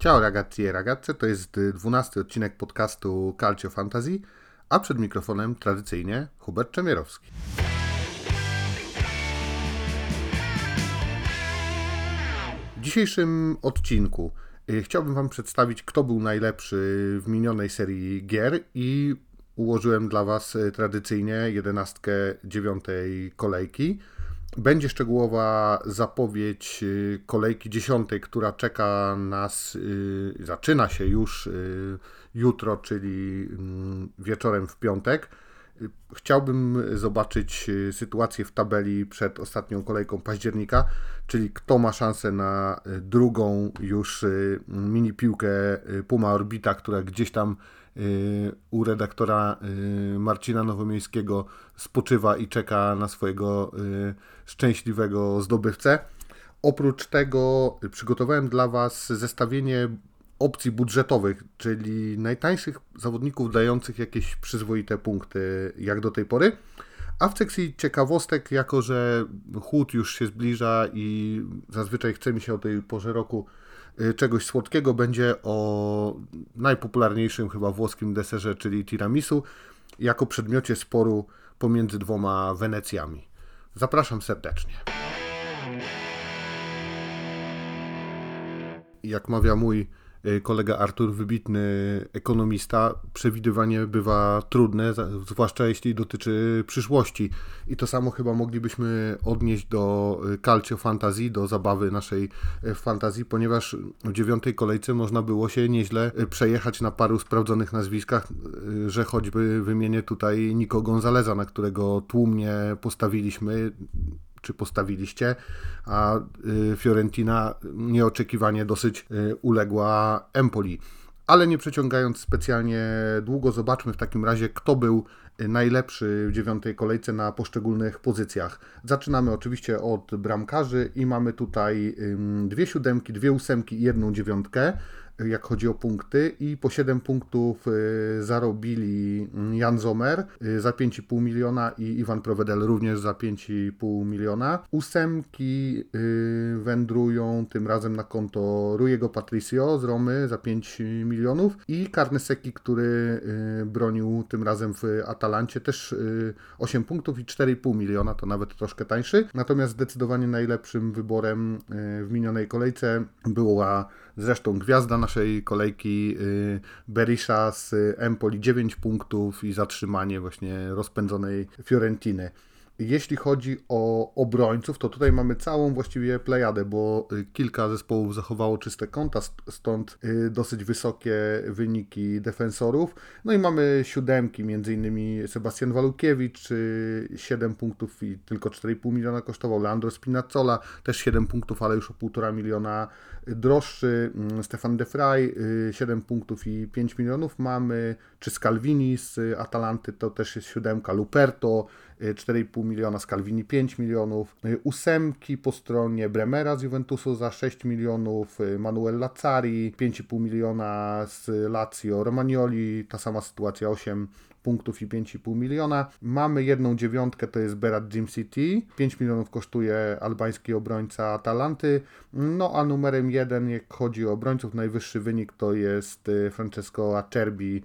Ciao ragazzi e ragazze, to jest 12 odcinek podcastu Calcio Fantasy, a przed mikrofonem tradycyjnie Hubert Czemierowski. W dzisiejszym odcinku chciałbym Wam przedstawić, kto był najlepszy w minionej serii gier i ułożyłem dla Was tradycyjnie 11 dziewiątej kolejki. Będzie szczegółowa zapowiedź kolejki 10, która czeka nas, zaczyna się już jutro, czyli wieczorem w piątek. Chciałbym zobaczyć sytuację w tabeli przed ostatnią kolejką października, czyli kto ma szansę na drugą już mini piłkę Puma Orbita, która gdzieś tam u redaktora Marcina Nowomiejskiego spoczywa i czeka na swojego szczęśliwego zdobywcę. Oprócz tego przygotowałem dla Was zestawienie opcji budżetowych, czyli najtańszych zawodników dających jakieś przyzwoite punkty jak do tej pory. A w sekcji ciekawostek, jako że chłód już się zbliża i zazwyczaj chce mi się o tej porze roku czegoś słodkiego, będzie o najpopularniejszym chyba włoskim deserze, czyli tiramisu, jako przedmiocie sporu pomiędzy dwoma Wenecjami. Zapraszam serdecznie. Jak mawia mój kolega Artur, wybitny ekonomista, przewidywanie bywa trudne, zwłaszcza jeśli dotyczy przyszłości. I to samo chyba moglibyśmy odnieść do Calcio Fantasy, do zabawy naszej fantazji, ponieważ w dziewiątej kolejce można było się nieźle przejechać na paru sprawdzonych nazwiskach, że choćby wymienię tutaj Nico Gonzaleza, na którego tłumnie postawiliśmy, czy postawiliście, a Fiorentina nieoczekiwanie dosyć uległa Empoli. Ale nie przeciągając specjalnie długo, zobaczmy w takim razie, kto był najlepszy w dziewiątej kolejce na poszczególnych pozycjach. Zaczynamy oczywiście od bramkarzy i mamy tutaj 2 siódemki, 2 ósemki i 1 dziewiątkę, jak chodzi o punkty, i po 7 punktów zarobili Jan Zomer za 5,5 miliona i Ivan Provedel również za 5,5 miliona. Ósemki wędrują tym razem na konto Ruiiego Patricio z Romy za 5 milionów i Karneseki, który bronił tym razem w Atalancie, też 8 punktów i 4,5 miliona, to nawet troszkę tańszy. Natomiast zdecydowanie najlepszym wyborem w minionej kolejce była zresztą gwiazda naszej kolejki Berisha z Empoli, 9 punktów i zatrzymanie właśnie rozpędzonej Fiorentiny. Jeśli chodzi o obrońców, to tutaj mamy całą właściwie plejadę, bo kilka zespołów zachowało czyste konta, stąd dosyć wysokie wyniki defensorów. No i mamy 7, m.in. Sebastian Walukiewicz, 7 punktów i tylko 4,5 miliona kosztował. Leandro Spinazzola, też 7 punktów, ale już o 1,5 miliona droższy. Stefan De Vrij, 7 punktów i 5 milionów mamy. Czy Scalvini z Atalanty, to też jest 7. Luperto, 4,5 miliona, Scalvini 5 milionów, 8 po stronie Bremera z Juventusu za 6 milionów, Manuel Lazzari 5,5 miliona z Lazio, Romanioli, ta sama sytuacja, 8 punktów i 5,5 miliona. Mamy 1 dziewiątkę, to jest Berat Djimsiti, 5 milionów kosztuje albański obrońca Atalanty, no a numerem 1, jak chodzi o obrońców, najwyższy wynik to jest Francesco Acerbi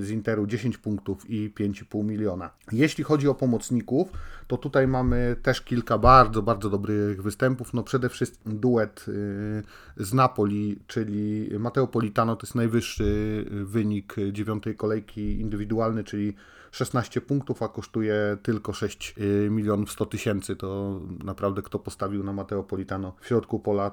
z Interu, 10 punktów i 5,5 miliona. Jeśli chodzi o pomocników, to tutaj mamy też kilka bardzo, bardzo dobrych występów, no przede wszystkim duet z Napoli, czyli Matteo Politano, to jest najwyższy wynik dziewiątej kolejki indywidualny, czyli 16 punktów, a kosztuje tylko 6 milionów 100 tysięcy. To naprawdę kto postawił na Matteo Politano w środku pola,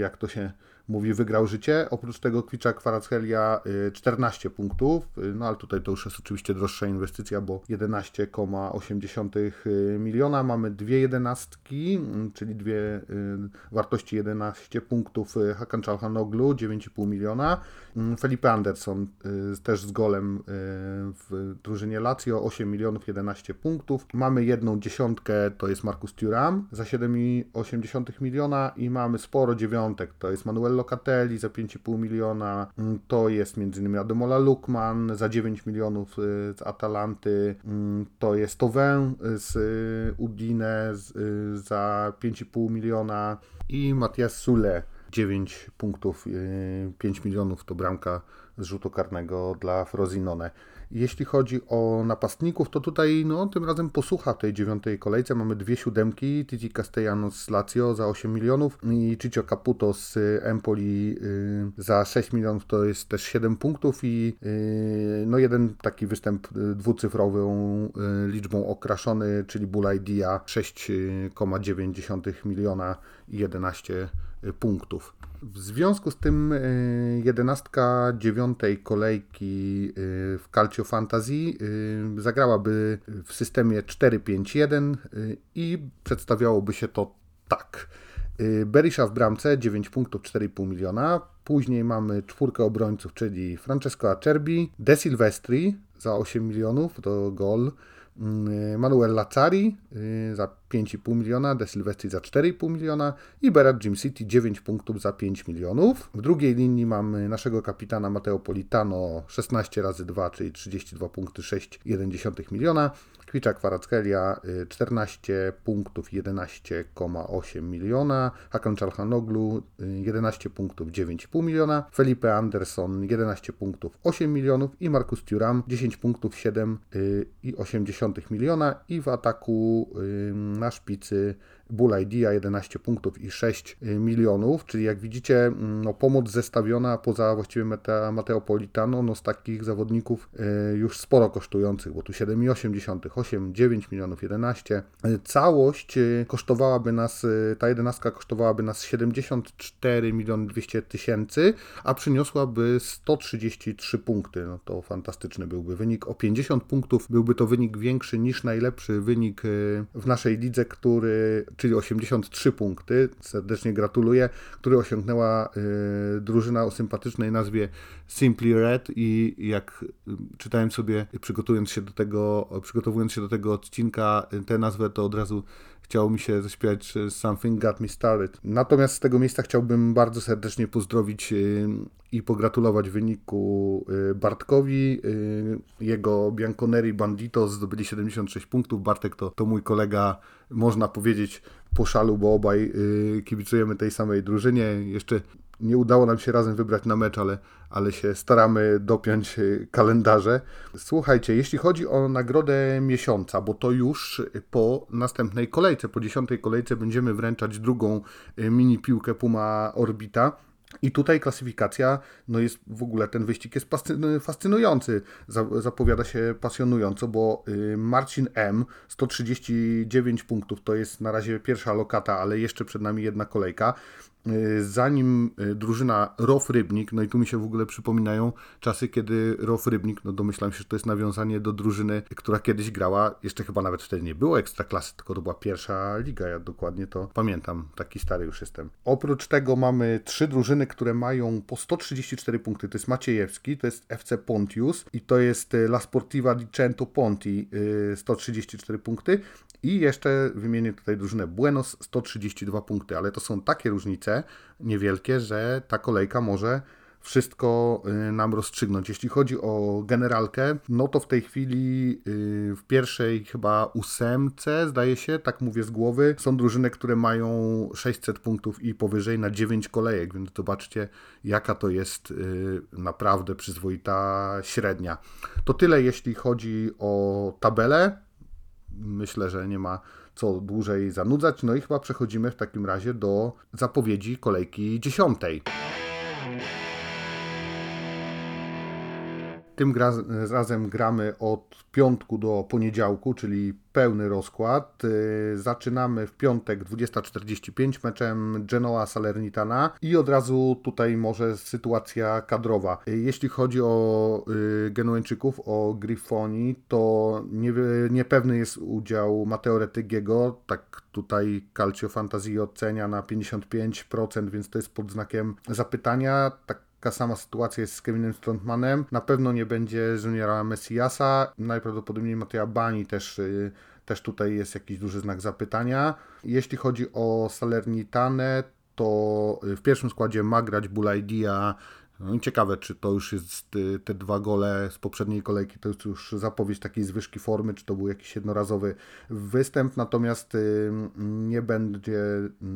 jak to się mówi, wygrał życie. Oprócz tego kwicza Kvaratskhelia 14 punktów, no ale tutaj to już jest oczywiście droższa inwestycja, bo 11,8 miliona. Mamy 2 jedenastki, czyli dwie wartości 11 punktów. Hakan Chalhanoglu 9,5 miliona. Felipe Anderson też z golem w drużynie Lazio 8 milionów 11 punktów. Mamy 1 dziesiątkę, to jest Marcus Thuram za 7,8 miliona i mamy sporo dziewiątek, to jest Manuel Lokateli za 5,5 miliona, to jest m.in. Ademola Lukman za 9 milionów z Atalanty, to jest Toven z Udine za 5,5 miliona i Matias Sule 9 punktów, 5 milionów to bramka z rzutu karnego dla Frosinone. Jeśli chodzi o napastników, to tutaj tym razem posłucha w tej 9. kolejce. Mamy 2 siódemki, Titi Castellanos z Lazio za 8 milionów i Ciccio Caputo z Empoli za 6 milionów, to jest też 7 punktów i jeden taki występ dwucyfrową liczbą okraszony, czyli Bull Idea 6,9 miliona i 11 punktów. W związku z tym 11 9. kolejki w Calcio Fantasy zagrałaby w systemie 4-5-1 i przedstawiałoby się to tak. Berisha w bramce 9 punktów, 4,5 miliona. Później mamy 4 obrońców, czyli Francesco Acerbi, De Silvestri za 8 milionów, to gol. Manuel Lazzari za 5,5 miliona, De Silvestri za 4,5 miliona i Berat Djimsiti 9 punktów za 5 milionów. W drugiej linii mamy naszego kapitana Matteo Politano 16 razy 2, czyli 32 punkty 6,1 miliona. Kvaratskhelia 14 punktów 11,8 miliona, Hakan Chalhanoglu 11 punktów 9,5 miliona, Felipe Anderson 11 punktów 8 milionów i Marcus Thuram 10 punktów 7,8 miliona i w ataku na szpicy Bull Idea 11 punktów i 6 milionów, czyli jak widzicie pomoc zestawiona poza właściwie Matteo Politano z takich zawodników już sporo kosztujących, bo tu 7,8, 8, 9 milionów, 11. Całość kosztowałaby nas, ta 11 kosztowałaby nas 74 miliony 200 tysięcy, a przyniosłaby 133 punkty. To fantastyczny byłby wynik. O 50 punktów byłby to wynik większy niż najlepszy wynik w naszej lidze, czyli 83 punkty, serdecznie gratuluję, który osiągnęła drużyna o sympatycznej nazwie Simply Red i jak czytałem sobie, przygotowując się do tego odcinka, tę nazwę, to od razu chciało mi się zaśpiewać Something Got Me Started. Natomiast z tego miejsca chciałbym bardzo serdecznie pozdrowić i pogratulować wyniku Bartkowi. Jego Bianconeri Banditos zdobyli 76 punktów. Bartek to mój kolega, można powiedzieć, po szalu, bo obaj kibicujemy tej samej drużynie. Jeszcze nie udało nam się razem wybrać na mecz, ale się staramy dopiąć kalendarze. Słuchajcie, jeśli chodzi o nagrodę miesiąca, bo to już po następnej kolejce, po 10. kolejce będziemy wręczać drugą mini piłkę Puma Orbita. I tutaj klasyfikacja, jest w ogóle, ten wyścig jest fascynujący, zapowiada się pasjonująco, bo Marcin M. 139 punktów, to jest na razie pierwsza lokata, ale jeszcze przed nami jedna kolejka. Zanim drużyna Rof Rybnik, i tu mi się w ogóle przypominają czasy, kiedy Rof Rybnik, domyślam się, że to jest nawiązanie do drużyny, która kiedyś grała, jeszcze chyba nawet wtedy nie było Ekstraklasy, tylko to była pierwsza liga, ja dokładnie to pamiętam, taki stary już jestem. Oprócz tego mamy 3 drużyny, które mają po 134 punkty, to jest Maciejewski, to jest FC Pontius i to jest La Sportiva di Cento Ponti, 134 punkty. I jeszcze wymienię tutaj drużynę Buenos, 132 punkty, ale to są takie różnice niewielkie, że ta kolejka może wszystko nam rozstrzygnąć. Jeśli chodzi o generalkę, to w tej chwili w pierwszej chyba 8, zdaje się, tak mówię z głowy, są drużyny, które mają 600 punktów i powyżej na 9 kolejek, więc zobaczcie, jaka to jest naprawdę przyzwoita średnia. To tyle, jeśli chodzi o tabelę. Myślę, że nie ma co dłużej zanudzać. I chyba przechodzimy w takim razie do zapowiedzi kolejki 10. Tym razem gramy od piątku do poniedziałku, czyli pełny rozkład. Zaczynamy w piątek 20:45 meczem Genoa-Salernitana i od razu tutaj może sytuacja kadrowa. Jeśli chodzi o Genueńczyków, o Griffoni, to niepewny jest udział Matteo Rettigiego, tak tutaj Calcio Fantasy ocenia na 55%, więc to jest pod znakiem zapytania. Taka sama sytuacja jest z Kevinem Strootmanem. Na pewno nie będzie Juniora Messiasa. Najprawdopodobniej Mattea Bani też tutaj jest jakiś duży znak zapytania. Jeśli chodzi o Salernitanę, to w pierwszym składzie ma grać Bull Idea, No i ciekawe, czy to już jest te dwa gole z poprzedniej kolejki, to jest już zapowiedź takiej zwyżki formy, czy to był jakiś jednorazowy występ, natomiast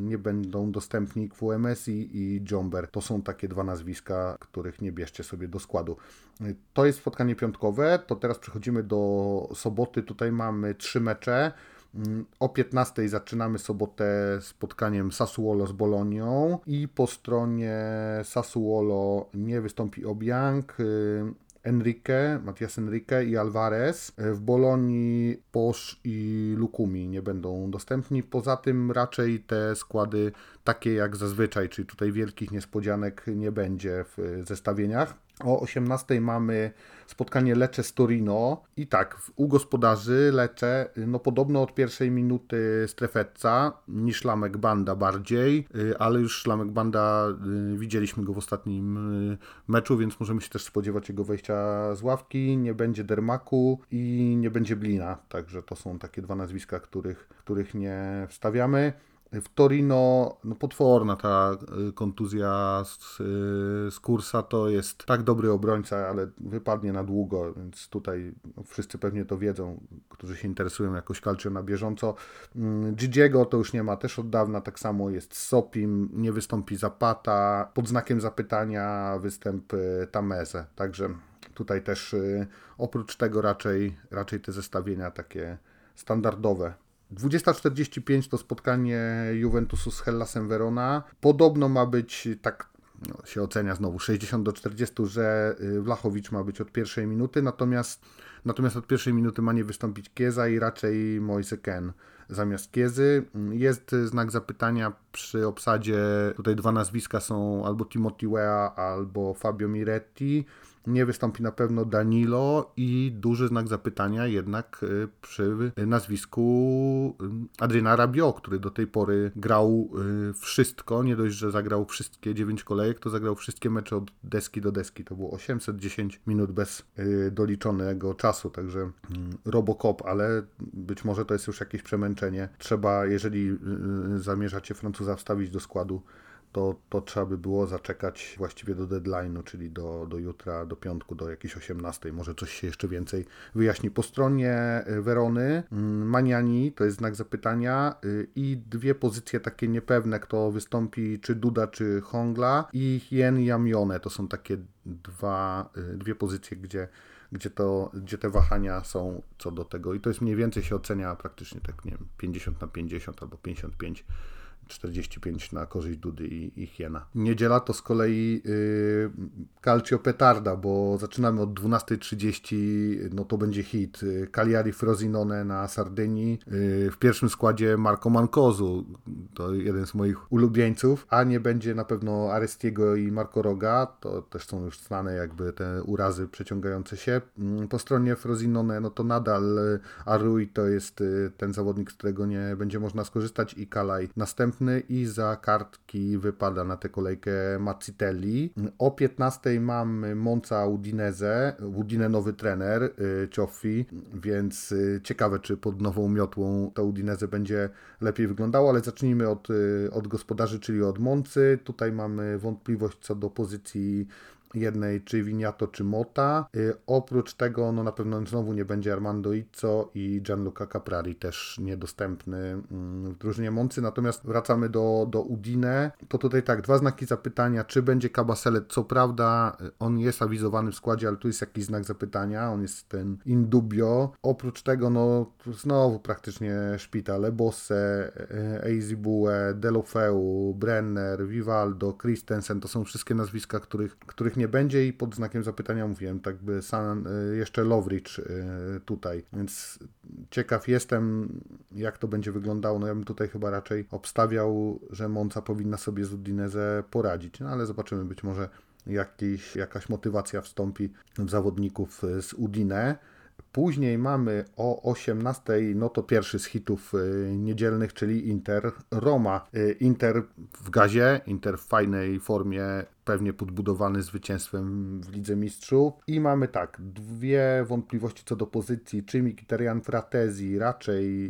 nie będą dostępni QMS i Djomber. To są takie dwa nazwiska, których nie bierzcie sobie do składu. To jest spotkanie piątkowe, to teraz przechodzimy do soboty, tutaj mamy 3 mecze. O 15:00 zaczynamy sobotę spotkaniem Sassuolo z Bolonią i po stronie Sassuolo nie wystąpi Obiang, Enrique, Matias Enrique i Alvarez. W Bolonii Posz i Lukumi nie będą dostępni. Poza tym raczej te składy takie jak zazwyczaj, czyli tutaj wielkich niespodzianek nie będzie w zestawieniach. O 18:00 mamy spotkanie Lecce z Torino i tak, u gospodarzy Lecce, no podobno od pierwszej minuty strefetca, niż Szlamek Banda bardziej, ale już Szlamek Banda, widzieliśmy go w ostatnim meczu, więc możemy się też spodziewać jego wejścia z ławki, nie będzie Dermaku i nie będzie Blina, także to są takie dwa nazwiska, których nie wstawiamy. W Torino no potworna ta kontuzja z Kursa, to jest tak dobry obrońca, ale wypadnie na długo, więc tutaj no, wszyscy pewnie to wiedzą, którzy się interesują jakoś Calcio na bieżąco. Gigiego to już nie ma też od dawna, tak samo jest z Sopim, nie wystąpi Zapata, pod znakiem zapytania występ Tameze, także tutaj też oprócz tego raczej te zestawienia takie standardowe. 20:45 to spotkanie Juventusu z Hellasem Verona. Podobno ma być, tak no, się ocenia znowu, 60-40, że Vlahović ma być od pierwszej minuty, natomiast od pierwszej minuty ma nie wystąpić Chiesa i raczej Moise Kean zamiast Chiesy. Jest znak zapytania przy obsadzie, tutaj dwa nazwiska są albo Timothy Weah, albo Fabio Miretti. Nie wystąpi na pewno Danilo i duży znak zapytania jednak przy nazwisku Adriana Rabiot, który do tej pory grał wszystko, nie dość, że zagrał wszystkie 9 kolejek, to zagrał wszystkie mecze od deski do deski, to było 810 minut bez doliczonego czasu, także Robocop, ale być może to jest już jakieś przemęczenie, trzeba, jeżeli zamierzacie Francuza wstawić do składu, to trzeba by było zaczekać właściwie do deadline'u, czyli do jutra, do piątku, do jakiejś 18:00. Może coś się jeszcze więcej wyjaśni. Po stronie Werony Maniani, to jest znak zapytania i dwie pozycje takie niepewne, kto wystąpi, czy Duda, czy Hongla i Hien i Amione. To są takie dwie pozycje, gdzie te wahania są co do tego. I to jest mniej więcej, się ocenia praktycznie tak, nie wiem, 50/50 albo 55/45 na korzyść Dudy i Hiena. Niedziela to z kolei Calcio petarda, bo zaczynamy od 12:30, no to będzie hit. Cagliari Frosinone na Sardynii. W pierwszym składzie Marco Mancosu, to jeden z moich ulubieńców, a nie będzie na pewno Arestiego i Marco Roga, to też są już znane jakby te urazy przeciągające się. Po stronie Frosinone, no to nadal Arrui to jest ten zawodnik, z którego nie będzie można skorzystać, i Kalaj następny. I za kartki wypada na tę kolejkę Mazzitelli. O 15:00 mamy Monza Udinese. Udine nowy trener, Cioffi, więc ciekawe, czy pod nową miotłą to Udinese będzie lepiej wyglądało, ale zacznijmy od gospodarzy, czyli od Moncy. Tutaj mamy wątpliwość co do pozycji jednej, czy Winiato, czy Mota. Oprócz tego, no na pewno znowu nie będzie Armando Izzo i Gianluca Caprari, też niedostępny w drużynie Moncy. Natomiast wracamy do Udine. To tutaj tak, dwa znaki zapytania, czy będzie Cabacelet. Co prawda on jest awizowany w składzie, ale tu jest jakiś znak zapytania. On jest ten in dubio. Oprócz tego, no znowu praktycznie szpita. Lebosse, Eizibue, Delofeu, Brenner, Vivaldo, Christensen. To są wszystkie nazwiska, których nie będzie, i pod znakiem zapytania mówiłem, tak by jeszcze Lovrich tutaj, więc ciekaw jestem, jak to będzie wyglądało. No ja bym tutaj chyba raczej obstawiał, że Monza powinna sobie z Udinese poradzić, no ale zobaczymy, być może jakaś motywacja wstąpi w zawodników z Udine. Później mamy o 18:00, no to pierwszy z hitów niedzielnych, czyli Inter Roma. Inter w gazie, Inter w fajnej formie, pewnie podbudowany zwycięstwem w Lidze Mistrzów. I mamy tak, dwie wątpliwości co do pozycji, czy Mkhitaryan Fratesi,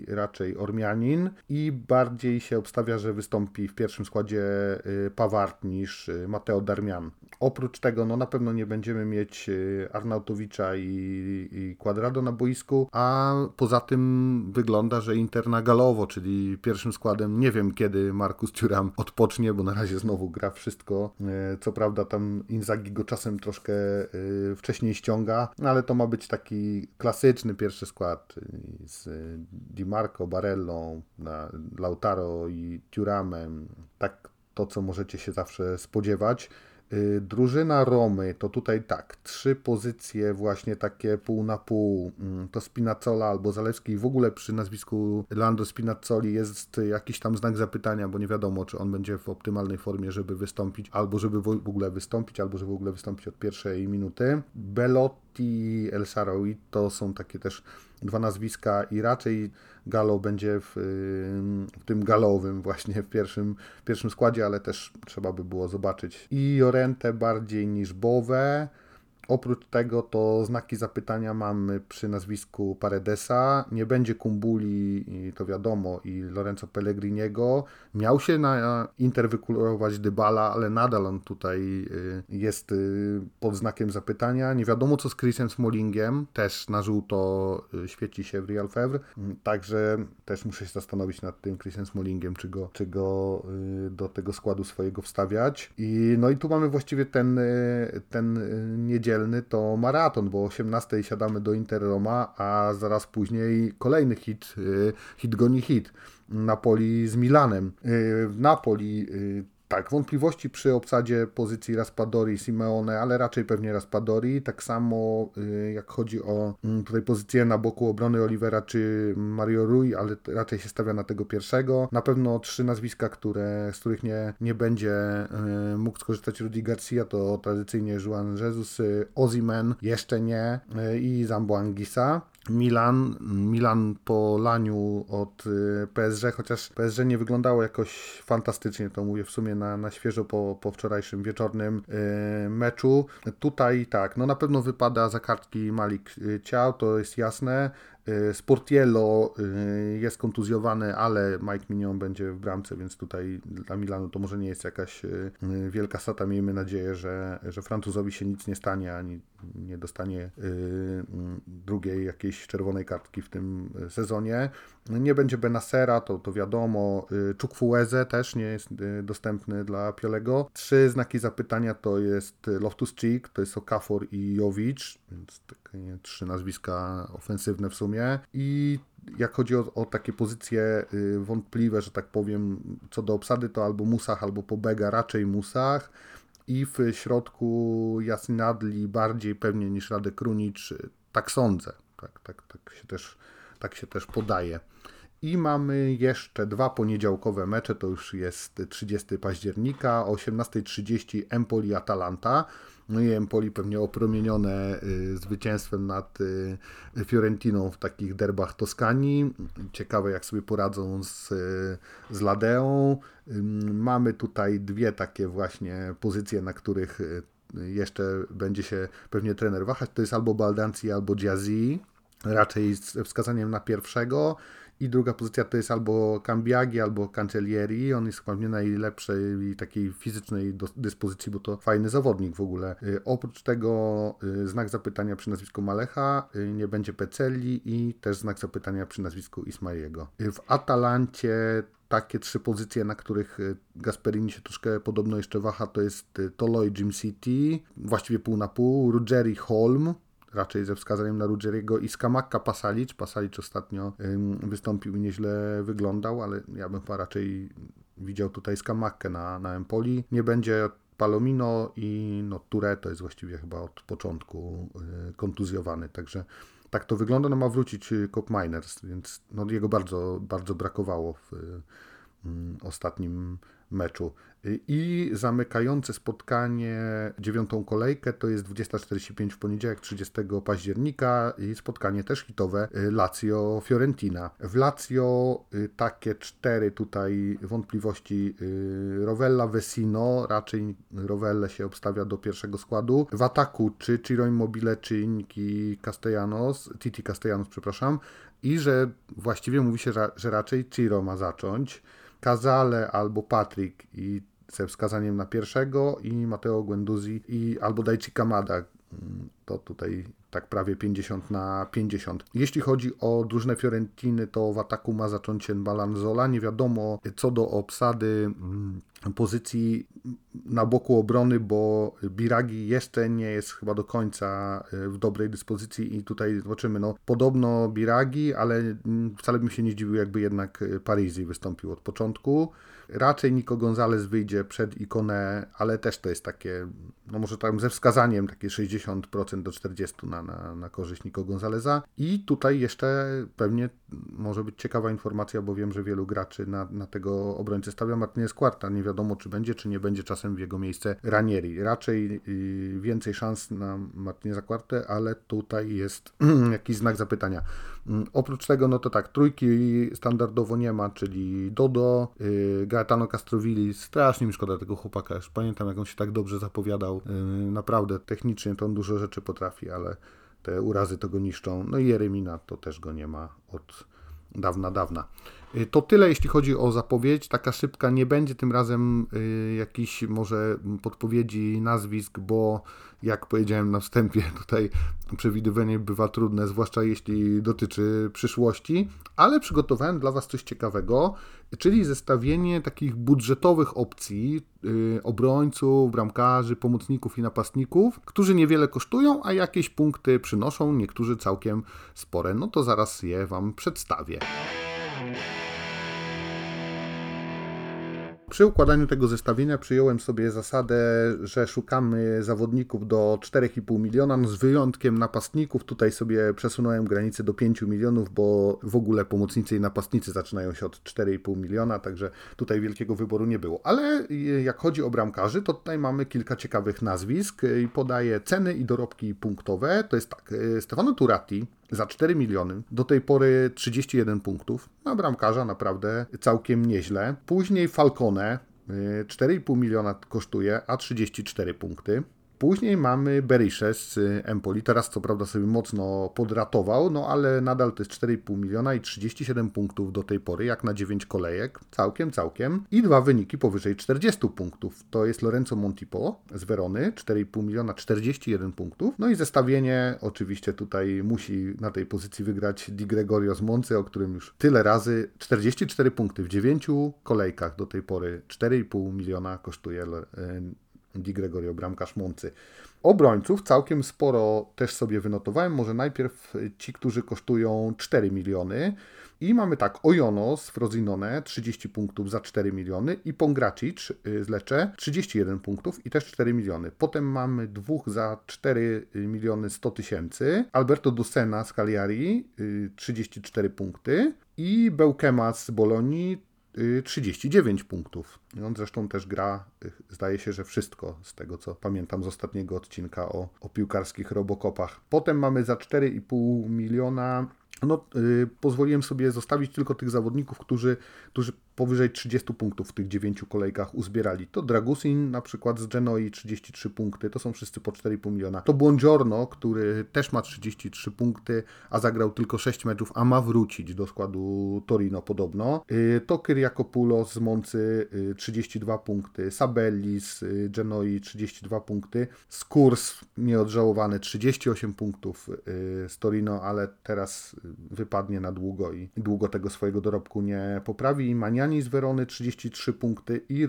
raczej Ormianin, i bardziej się obstawia, że wystąpi w pierwszym składzie Pavard niż Mateo Darmian. Oprócz tego no na pewno nie będziemy mieć Arnautowicza i Cuadrado na boisku, a poza tym wygląda, że Inter na Galowo, czyli pierwszym składem, nie wiem kiedy Marcus Thuram odpocznie, bo na razie znowu gra wszystko. Co prawda tam Inzaghi go czasem troszkę wcześniej ściąga, ale to ma być taki klasyczny pierwszy skład z Di Marco, Barellą, Lautaro i Thuramem. Tak to, co możecie się zawsze spodziewać. Drużyna Romy to tutaj tak, trzy pozycje właśnie takie pół na pół, to Spinazzola albo Zalewski, i w ogóle przy nazwisku Leandro Spinazzoli jest jakiś tam znak zapytania, bo nie wiadomo, czy on będzie w optymalnej formie, żeby wystąpić, albo żeby w ogóle wystąpić od pierwszej minuty. Belotti, El Shaarawy to są takie też dwa nazwiska i raczej Galo będzie w tym galowym właśnie w pierwszym składzie, ale też trzeba by było zobaczyć. I Llorente bardziej niż Bove. Oprócz tego to znaki zapytania mamy przy nazwisku Paredesa. Nie będzie Kumbuli, to wiadomo, i Lorenzo Pellegriniego. Miał się na Inter wykurować Dybala, ale nadal on tutaj jest pod znakiem zapytania. Nie wiadomo co z Chrisem Smallingiem, też na żółto świeci się w Real Fever. Także też muszę się zastanowić nad tym Chrisem Smallingiem, czy go do tego składu swojego wstawiać. No i tu mamy właściwie ten niedzielny to maraton, bo o 18:00 siadamy do Inter Roma, a zaraz później kolejny hit goni hit. Napoli z Milanem. W Napoli tak, wątpliwości przy obsadzie pozycji Raspadori, Simeone, ale raczej pewnie Raspadori. Tak samo jak chodzi o tutaj pozycję na boku obrony Olivera czy Mario Rui, ale raczej się stawia na tego pierwszego. Na pewno trzy nazwiska, z których nie będzie mógł skorzystać Rudi Garcia, to tradycyjnie Juan Jesus, Osimhen, jeszcze nie, i Zambo Anguissa. Milan po laniu od PSG, chociaż PSG nie wyglądało jakoś fantastycznie, to mówię w sumie na świeżo po wczorajszym wieczornym meczu. Tutaj tak, no na pewno wypada za kartki Malik Thiaw, to jest jasne. Sportiello jest kontuzjowany, ale Mike Mignon będzie w bramce, więc tutaj dla Milanu to może nie jest jakaś wielka strata. Miejmy nadzieję, że Francuzowi się nic nie stanie, ani nie dostanie drugiej jakiejś czerwonej kartki w tym sezonie. Nie będzie Benassera, to wiadomo. Chukwueze też nie jest dostępny dla Piolego. Trzy znaki zapytania to jest Loftus-Cheek, to jest Okafor i Jovic, więc takie trzy nazwiska ofensywne w sumie. I jak chodzi o takie pozycje wątpliwe, że tak powiem, co do obsady, to albo Musah, albo Pobega, raczej Musah. I w środku Yasin Adli bardziej pewnie niż Radek Krunić, tak sądzę. Tak się też podaje. I mamy jeszcze dwa poniedziałkowe mecze, to już jest 30 października, o 18:30 Empoli-Atalanta. No i Empoli pewnie opromienione zwycięstwem nad Fiorentiną w takich derbach Toskanii. Ciekawe jak sobie poradzą z Ladeą. Mamy tutaj dwie takie właśnie pozycje, na których jeszcze będzie się pewnie trener wahać. To jest albo Baldanzi, albo Giazzi, raczej z wskazaniem na pierwszego. I druga pozycja to jest albo Cambiaghi, albo Cancellieri. On jest chyba w najlepszej takiej fizycznej dyspozycji, bo to fajny zawodnik w ogóle. Oprócz tego znak zapytania przy nazwisku Malecha, nie będzie Pecelli i też znak zapytania przy nazwisku Ismaiego. W Atalancie takie trzy pozycje, na których Gasperini się troszkę podobno jeszcze waha, to jest Tolo i Djimsiti, właściwie pół na pół, Ruggeri, Holm, raczej ze wskazaniem na Ruggeriego, i Scamacca, Pasalic. Pasalic ostatnio wystąpił i nieźle wyglądał, ale ja bym chyba raczej widział tutaj Scamacca na Empoli. Nie będzie Palomino i Touré, to jest właściwie chyba od początku kontuzjowany, także tak to wygląda. No ma wrócić Koopmeiners, więc no jego bardzo, bardzo brakowało w ostatnim meczu. I zamykające spotkanie 9. kolejkę to jest 20:45 w poniedziałek 30 października i spotkanie też hitowe Lazio-Fiorentina. W Lazio takie 4 tutaj wątpliwości. Rovella, Vecino, raczej Rovelle się obstawia do pierwszego składu. W ataku czy Ciro Immobile, czy Titi Castellanos, i że właściwie mówi się, że raczej Ciro ma zacząć. Casale albo Patrick i ze wskazaniem na pierwszego i Matteo Guendouzi i albo Daichi Kamada. To tutaj tak prawie 50/50. Jeśli chodzi o drużynę Fiorentiny, to w ataku ma zacząć Balanzola. Nie wiadomo co do obsady pozycji na boku obrony, bo Biragi jeszcze nie jest chyba do końca w dobrej dyspozycji i tutaj zobaczymy, podobno Biragi, ale wcale bym się nie zdziwił, jakby jednak Parisi wystąpił od początku. Raczej Nico Gonzalez wyjdzie przed Ikonę, ale też to jest takie, może tam ze wskazaniem takie 60% do 40% na korzyść Nico Gonzaleza. I tutaj jeszcze pewnie może być ciekawa informacja, bo wiem, że wielu graczy na tego obrońcę stawia. Martinez Cuarta, nie wiadomo czy będzie, czy nie będzie, czasem w jego miejsce Ranieri. Raczej więcej szans na Martineza Cuartę, ale tutaj jest jakiś znak zapytania. Oprócz tego, to tak, trójki standardowo nie ma, czyli Dodo, Gaetano Castrovilli, strasznie mi szkoda tego chłopaka, już pamiętam jak on się tak dobrze zapowiadał, naprawdę technicznie to on dużo rzeczy potrafi, ale te urazy to go niszczą, i Jeremina to też go nie ma od dawna. To tyle jeśli chodzi o zapowiedź, taka szybka, nie będzie tym razem jakichś może podpowiedzi, nazwisk, bo jak powiedziałem na wstępie, tutaj przewidywanie bywa trudne, zwłaszcza jeśli dotyczy przyszłości, ale przygotowałem dla Was coś ciekawego, czyli zestawienie takich budżetowych opcji obrońców, bramkarzy, pomocników i napastników, którzy niewiele kosztują, a jakieś punkty przynoszą, niektórzy całkiem spore, to zaraz je Wam przedstawię. Przy układaniu tego zestawienia przyjąłem sobie zasadę, że szukamy zawodników do 4,5 miliona, z wyjątkiem napastników. Tutaj sobie przesunąłem granicę do 5 milionów, bo w ogóle pomocnicy i napastnicy zaczynają się od 4,5 miliona, także tutaj wielkiego wyboru nie było. Ale jak chodzi o bramkarzy, to tutaj mamy kilka ciekawych nazwisk i podaję ceny i dorobki punktowe. To jest tak, Stefano Turati za 4 miliony, do tej pory 31 punktów, na bramkarza naprawdę całkiem nieźle. Później Falcone, 4,5 miliona kosztuje, a 34 punkty. Później mamy Berisha z Empoli, teraz co prawda sobie mocno podratował, ale nadal to jest 4,5 miliona i 37 punktów do tej pory, jak na 9 kolejek, całkiem. I 2 wyniki powyżej 40 punktów, to jest Lorenzo Montipo z Werony, 4,5 miliona, 41 punktów. I zestawienie oczywiście tutaj musi na tej pozycji wygrać Di Gregorio z Moncy, o którym już tyle razy, 44 punkty w 9 kolejkach do tej pory, 4,5 miliona kosztuje Di Gregorio, bramkarz Moncy. Obrońców całkiem sporo też sobie wynotowałem, może najpierw ci, którzy kosztują 4 miliony. I mamy tak, Ojono z Frosinone, 30 punktów za 4 miliony i Pongracic z Lecce, 31 punktów i też 4 miliony. Potem mamy dwóch za 4 miliony 100 tysięcy, Alberto Dussena z Cagliari, 34 punkty i Beukema z Bolonii, 39 punktów. On zresztą też gra, zdaje się, że wszystko z tego, co pamiętam z ostatniego odcinka o piłkarskich robokopach. Potem mamy za 4,5 miliona, pozwoliłem sobie zostawić tylko tych zawodników, którzy powyżej 30 punktów w tych 9 kolejkach uzbierali. To Dragusin na przykład z Genoi 33 punkty, to są wszyscy po 4,5 miliona. To Buongiorno, który też ma 33 punkty, a zagrał tylko 6 meczów, a ma wrócić do składu Torino podobno. To Kyriakopoulos z Moncy 32 punkty, Sabelli z Genoi 32 punkty, Skurs nieodżałowany 38 punktów z Torino, ale teraz wypadnie na długo i długo tego swojego dorobku nie poprawi. Maniani z Werony 33 punkty i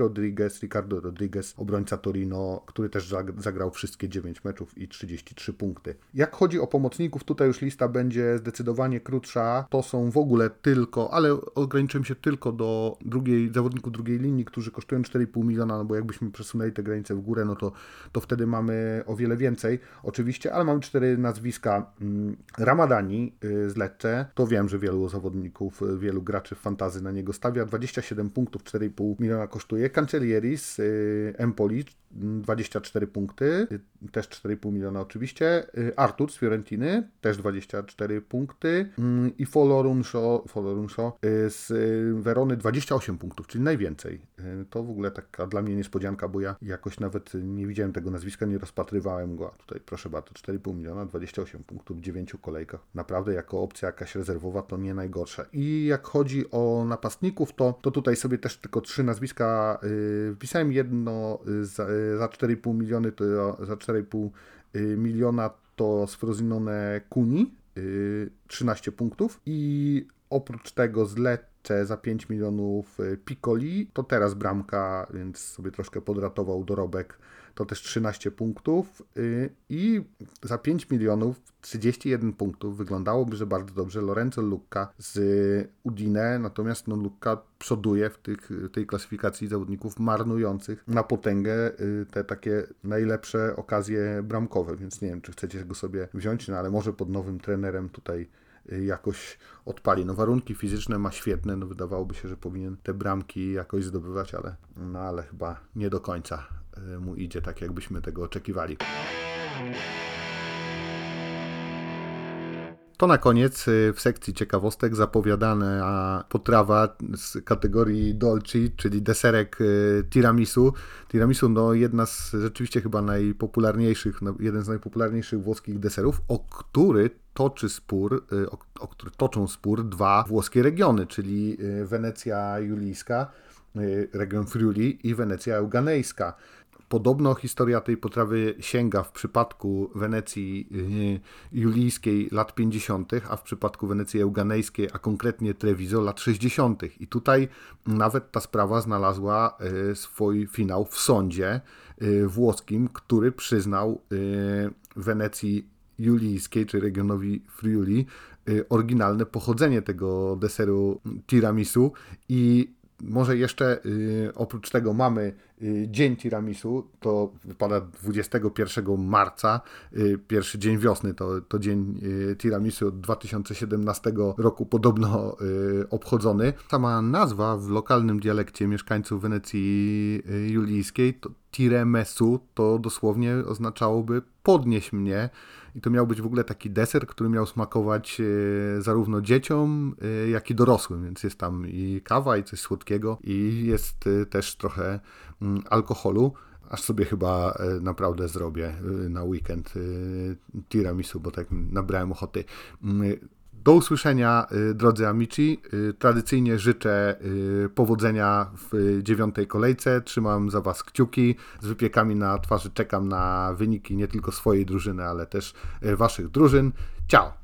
Ricardo Rodriguez, obrońca Torino, który też zagrał wszystkie 9 meczów i 33 punkty. Jak chodzi o pomocników, tutaj już lista będzie zdecydowanie krótsza. To są w ogóle tylko, ale ograniczyłem się tylko do zawodników drugiej linii, którzy kosztują 4,5 miliona, bo jakbyśmy przesunęli te granice w górę, to wtedy mamy o wiele więcej oczywiście, ale mamy 4 nazwiska. Ramadani z Lecce, to wiem, że wielu graczy w fantasy na niego stawia, 20 27 punktów, 4,5 miliona kosztuje. Cancellieri z Empoli 24 punkty, też 4,5 miliona oczywiście. Artur z Fiorentiny, też 24 punkty. I Folorunso z Werony 28 punktów, czyli najwięcej. To w ogóle taka dla mnie niespodzianka, bo ja jakoś nawet nie widziałem tego nazwiska, nie rozpatrywałem go. A tutaj proszę bardzo, 4,5 miliona, 28 punktów w 9 kolejkach. Naprawdę jako opcja jakaś rezerwowa to nie najgorsza. I jak chodzi o napastników, to tutaj sobie też tylko 3 nazwiska wpisałem. Jedno za 4,5 miliony, to za 4,5 miliona to Sfrosinone Kuni, 13 punktów i oprócz tego z Lecce za 5 milionów Piccoli, to teraz bramka, więc sobie troszkę podratował dorobek, to też 13 punktów i za 5 milionów 31 punktów wyglądałoby, że bardzo dobrze Lorenzo Lucca z Udine, natomiast Lucca przoduje w tej klasyfikacji zawodników marnujących na potęgę te takie najlepsze okazje bramkowe, więc nie wiem, czy chcecie go sobie wziąć, no ale może pod nowym trenerem tutaj jakoś odpali. No warunki fizyczne ma świetne, no wydawałoby się, że powinien te bramki jakoś zdobywać, ale chyba nie do końca mu idzie tak, jakbyśmy tego oczekiwali. To na koniec w sekcji ciekawostek zapowiadana potrawa z kategorii dolci, czyli deserek tiramisu. Tiramisu, no jedna z rzeczywiście chyba najpopularniejszych, jeden z najpopularniejszych włoskich deserów, o który toczą spór dwa włoskie regiony, czyli Wenecja Julijska, region Friuli i Wenecja Euganejska. Podobno historia tej potrawy sięga w przypadku Wenecji Julijskiej lat 50., a w przypadku Wenecji Euganejskiej, a konkretnie Treviso lat 60. I tutaj nawet ta sprawa znalazła swój finał w sądzie włoskim, który przyznał Wenecji Julijskiej, czy regionowi Friuli, oryginalne pochodzenie tego deseru tiramisu. I może jeszcze oprócz tego mamy Dzień Tiramisu, to wypada 21 marca, pierwszy dzień wiosny, to Dzień Tiramisu od 2017 roku podobno obchodzony. Sama nazwa w lokalnym dialekcie mieszkańców Wenecji Julijskiej, to tiremesu, to dosłownie oznaczałoby podnieś mnie i to miał być w ogóle taki deser, który miał smakować zarówno dzieciom, jak i dorosłym, więc jest tam i kawa, i coś słodkiego, i jest też trochę alkoholu, aż sobie chyba naprawdę zrobię na weekend tiramisu, bo tak nabrałem ochoty. Do usłyszenia, drodzy amici. Tradycyjnie życzę powodzenia w 9 kolejce. Trzymam za Was kciuki. Z wypiekami na twarzy czekam na wyniki nie tylko swojej drużyny, ale też Waszych drużyn. Ciao!